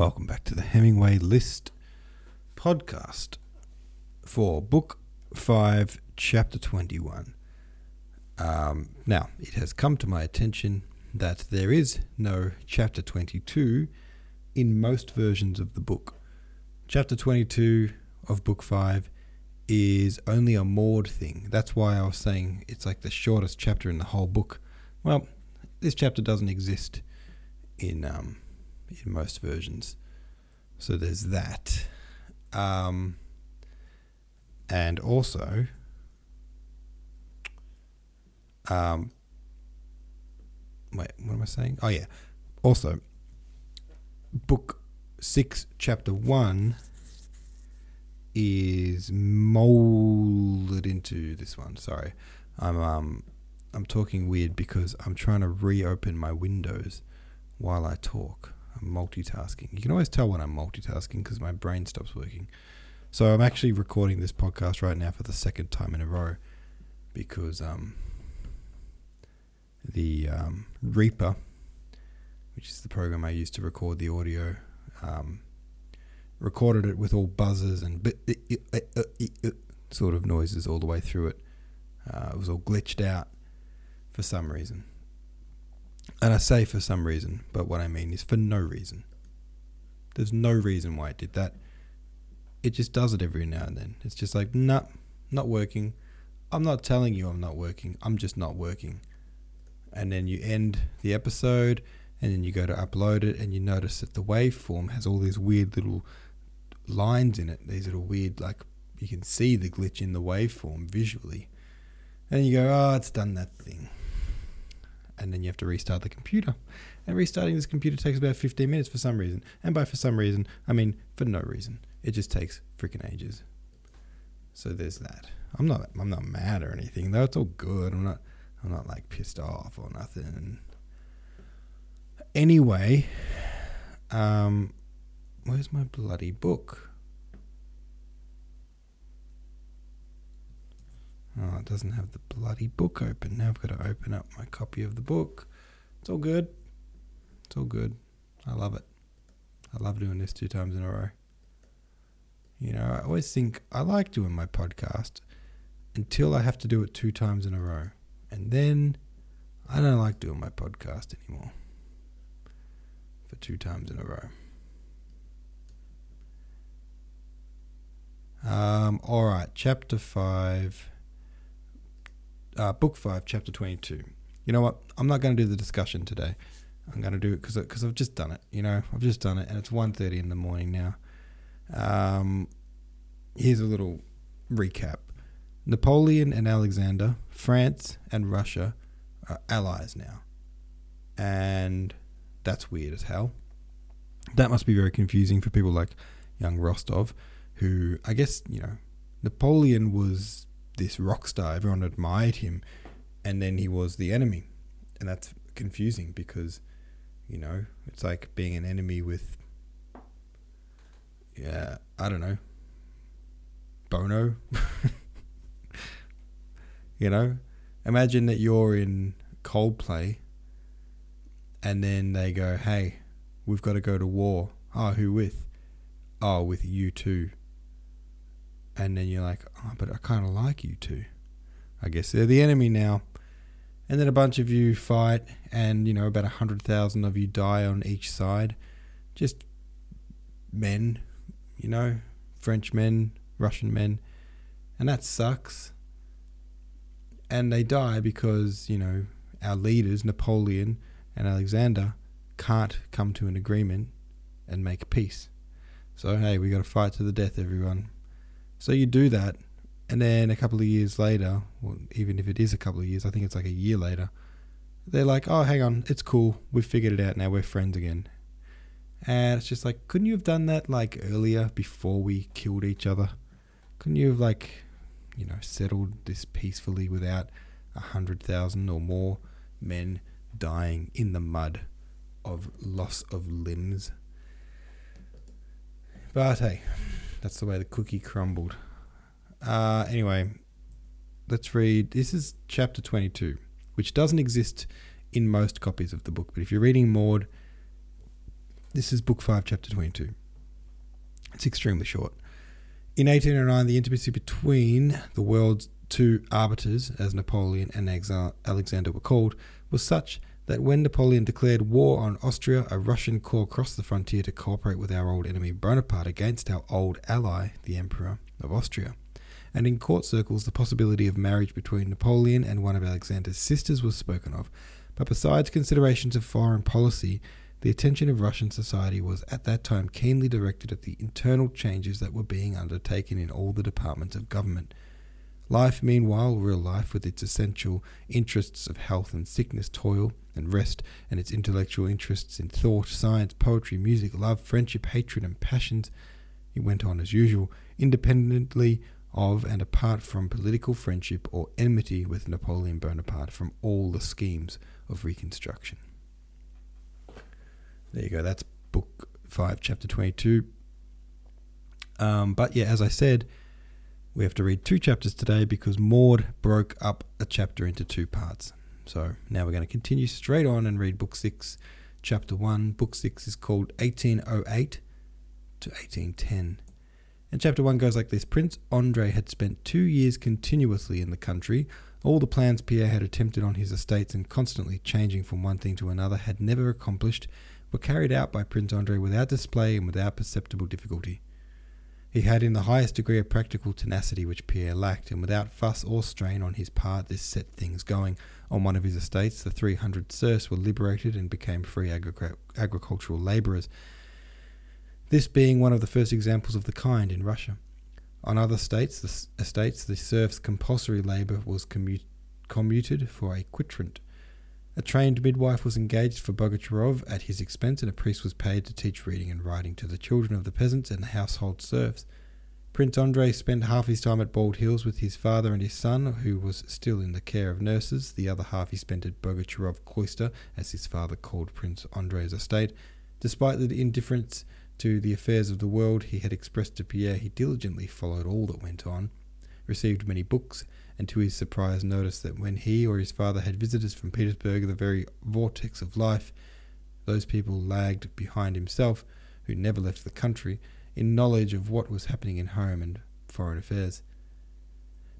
Welcome back to the Hemingway List podcast for Book 5, Chapter 21. Now, it has come to my attention that there is no Chapter 22 in most versions of the book. Chapter 22 of Book 5 is only a Maud thing. That's why I was saying it's like the shortest chapter in the whole book. Well, this chapter doesn't exist in most versions, so there's that. And also, wait, what am I saying? Oh yeah, also, Book 6, Chapter 1 is molded into this one. Sorry, I'm talking weird because I'm trying to reopen my windows while I talk. I'm multitasking. You can always tell when I'm multitasking because my brain stops working. So I'm actually recording this podcast right now for the second time in a row because the Reaper, which is the program I use to record the audio, recorded it with all buzzers and sort of noises all the way through it. It was all glitched out for some reason. And I say for some reason, but what I mean is for no reason. There's no reason why it did that. It just does it every now and then. It's just like, nah, not working. I'm not telling you I'm not working. I'm just not working. And then you end the episode, and then you go to upload it, and you notice that the waveform has all these weird little lines in it. These little weird, like, you can see the glitch in the waveform visually. And you go, oh, it's done that thing. And then you have to restart the computer. And restarting this computer takes about 15 minutes for some reason. And by for some reason, I mean for no reason. It just takes freaking ages. So there's that. I'm not mad or anything though. It's all good. I'm not like pissed off or nothing. Anyway, where's my bloody book? Oh, it doesn't have the bloody book open. Now I've got to open up my copy of the book. It's all good. It's all good. I love it. I love doing this 2 times in a row. You know, I always think I like doing my podcast until I have to do it 2 times in a row. And then I don't like doing my podcast anymore for 2 times in a row. All right, Chapter 5... Book 5, Chapter 22. You know what? I'm not going to do the discussion today. I'm going to do it because I've just done it. You know, I've just done it, and it's 1:30 in the morning now. Here's a little recap. Napoleon and Alexander, France and Russia are allies now. And that's weird as hell. That must be very confusing for people like young Rostov, who, I guess, you know, Napoleon was this rock star, everyone admired him, and then he was the enemy. And that's confusing because, you know, it's like being an enemy with, yeah, I don't know, Bono. You know, imagine that you're in Coldplay and then they go, hey, we've got to go to war. Oh, who with? Oh, with you too. And then you're like, oh, but I kind of like you two. I guess they're the enemy now. And then a bunch of you fight and, you know, about 100,000 of you die on each side. Just men, you know, French men, Russian men. And that sucks. And they die because, you know, our leaders, Napoleon and Alexander, can't come to an agreement and make peace. So, hey, we got to fight to the death, everyone. So you do that, and then a couple of years later, or even if it is a couple of years, I think it's like a year later, they're like, oh, hang on, it's cool. We've figured it out now. We're friends again. And it's just like, couldn't you have done that like earlier before we killed each other? Couldn't you have like, you know, settled this peacefully without 100,000 or more men dying in the mud of loss of limbs? But hey, that's the way the cookie crumbled. Anyway, let's read. This is Chapter 22, which doesn't exist in most copies of the book. But if you're reading Maud, This is Book 5, Chapter 22. It's extremely short. In 1809, the intimacy between the world's two arbiters, as Napoleon and Alexander were called, was such that when Napoleon declared war on Austria, a Russian corps crossed the frontier to cooperate with our old enemy Bonaparte against our old ally, the Emperor of Austria. And in court circles, the possibility of marriage between Napoleon and one of Alexander's sisters was spoken of. But besides considerations of foreign policy, the attention of Russian society was at that time keenly directed at the internal changes that were being undertaken in all the departments of government. Life, meanwhile, real life, with its essential interests of health and sickness, toil and rest, and its intellectual interests in thought, science, poetry, music, love, friendship, hatred, and passions, it went on as usual, independently of and apart from political friendship or enmity with Napoleon Bonaparte, from all the schemes of reconstruction. There you go, that's Book 5, Chapter 22. But yeah, as I said, we have to read two chapters today because Maud broke up a chapter into two parts. So now we're going to continue straight on and read Book 6, Chapter 1. Book 6 is called 1808 to 1810. And Chapter 1 goes like this. Prince Andre had spent 2 years continuously in the country. All the plans Pierre had attempted on his estates, and constantly changing from one thing to another, had never accomplished, were carried out by Prince Andre without display and without perceptible difficulty. He had in the highest degree a practical tenacity which Pierre lacked, and without fuss or strain on his part this set things going. On one of his estates, the 300 serfs were liberated and became free agricultural labourers, this being one of the first examples of the kind in Russia. On other estates, the serfs' compulsory labour was commuted for a quadrant. A trained midwife was engaged for Bogucharov at his expense, and a priest was paid to teach reading and writing to the children of the peasants and the household serfs. Prince Andrei spent half his time at Bald Hills with his father and his son, who was still in the care of nurses. The other half he spent at Bogucharov Cloister, as his father called Prince Andrei's estate. Despite the indifference to the affairs of the world he had expressed to Pierre, he diligently followed all that went on, received many books, and to his surprise noticed that when he or his father had visitors from Petersburg, the very vortex of life, those people lagged behind himself, who never left the country, in knowledge of what was happening in home and foreign affairs.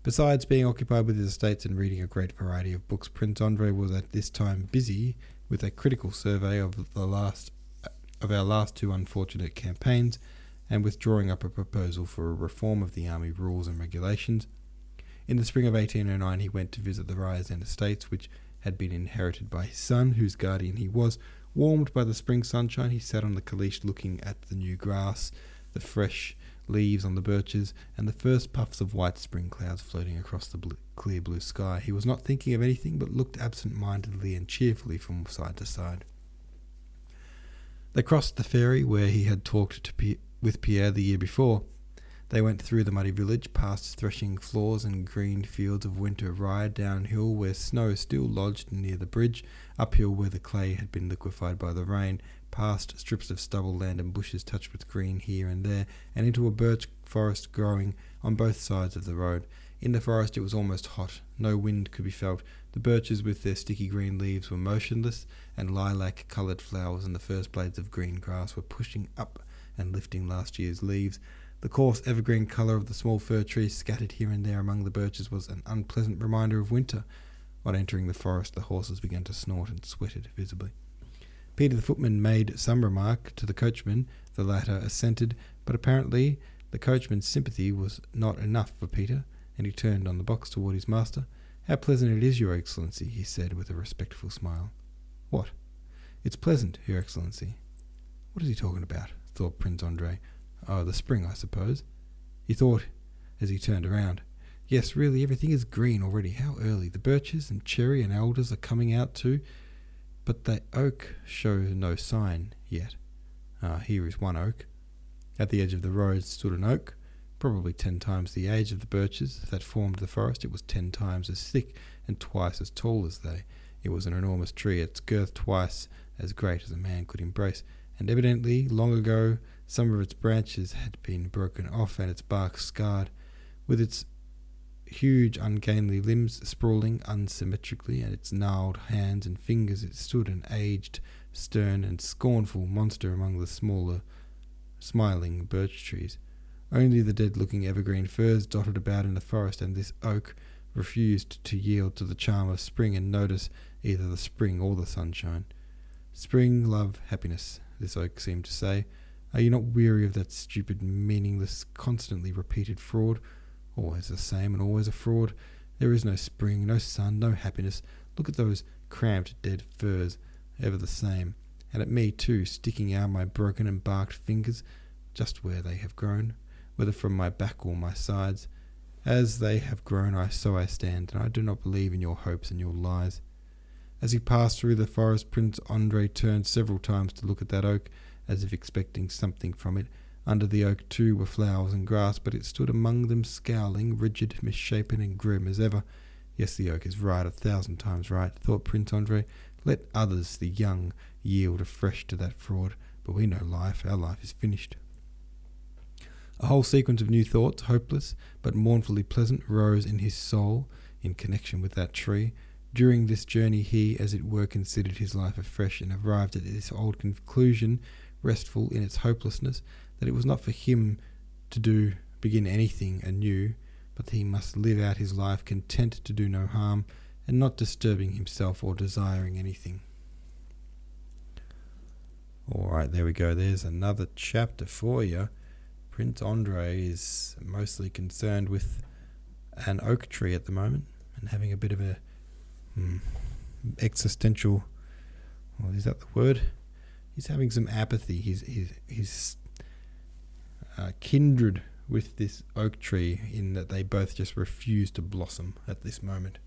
Besides being occupied with his estates and reading a great variety of books, Prince Andrei was at this time busy with a critical survey of our last two unfortunate campaigns, and with drawing up a proposal for a reform of the army rules and regulations. In the spring of 1809 he went to visit the Ryazan estates, which had been inherited by his son, whose guardian he was. Warmed by the spring sunshine, he sat on the caliche looking at the new grass, the fresh leaves on the birches, and the first puffs of white spring clouds floating across the clear blue sky. He was not thinking of anything, but looked absent-mindedly and cheerfully from side to side. They crossed the ferry where he had talked with Pierre the year before. They went through the muddy village, past threshing floors and green fields of winter rye, downhill where snow still lodged near the bridge, uphill where the clay had been liquefied by the rain, past strips of stubble land and bushes touched with green here and there, and into a birch forest growing on both sides of the road. In the forest it was almost hot, no wind could be felt, the birches with their sticky green leaves were motionless, and lilac-coloured flowers and the first blades of green grass were pushing up and lifting last year's leaves. The coarse evergreen colour of the small fir trees scattered here and there among the birches was an unpleasant reminder of winter. On entering the forest, the horses began to snort and sweated visibly. Peter the footman made some remark to the coachman. The latter assented, but apparently the coachman's sympathy was not enough for Peter, and he turned on the box toward his master. "How pleasant it is, Your Excellency," he said with a respectful smile. "What?" "It's pleasant, Your Excellency." "What is he talking about?" thought Prince Andrei. "Oh, the spring, I suppose," he thought as he turned around. "Yes, really, everything is green already. How early! The birches and cherry and alders are coming out too, but the oak shows no sign yet. Here is one oak." At the edge of the road stood an oak, probably 10 times the age of the birches that formed the forest. It was 10 times as thick and twice as tall as they. It was an enormous tree, its girth twice as great as a man could embrace, and evidently, long ago, some of its branches had been broken off and its bark scarred. With its huge ungainly limbs sprawling unsymmetrically and its gnarled hands and fingers, it stood an aged stern and scornful monster among the smaller, smiling birch trees. Only the dead-looking evergreen firs dotted about in the forest, and this oak refused to yield to the charm of spring and notice either the spring or the sunshine. Spring, love, happiness, this oak seemed to say. Are you not weary of that stupid, meaningless, constantly repeated fraud? Always the same and always a fraud. There is no spring, no sun, no happiness. Look at those cramped, dead firs, ever the same. And at me, too, sticking out my broken and barked fingers, just where they have grown, whether from my back or my sides. As they have grown, so I stand, and I do not believe in your hopes and your lies. As he passed through the forest, Prince Andre turned several times to look at that oak, as if expecting something from it. Under the oak, too, were flowers and grass, but it stood among them scowling, rigid, misshapen, and grim as ever. Yes, the oak is right, 1,000 times right, thought Prince Andre. Let others, the young, yield afresh to that fraud, but we know life, our life is finished. A whole sequence of new thoughts, hopeless but mournfully pleasant, rose in his soul in connection with that tree. During this journey he, as it were, considered his life afresh, and arrived at this old conclusion, restful in its hopelessness, that it was not for him to begin anything anew, but that he must live out his life content to do no harm, and not disturbing himself or desiring anything. Alright, there we go. There's another chapter for you. Prince Andre is mostly concerned with an oak tree at the moment, and having a bit of a existential, well, is that the word? He's having some apathy. He's kindred with this oak tree, in that they both just refuse to blossom at this moment.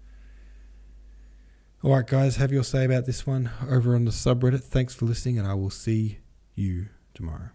Alright guys, have your say about this one over on the subreddit. Thanks for listening, and I will see you tomorrow.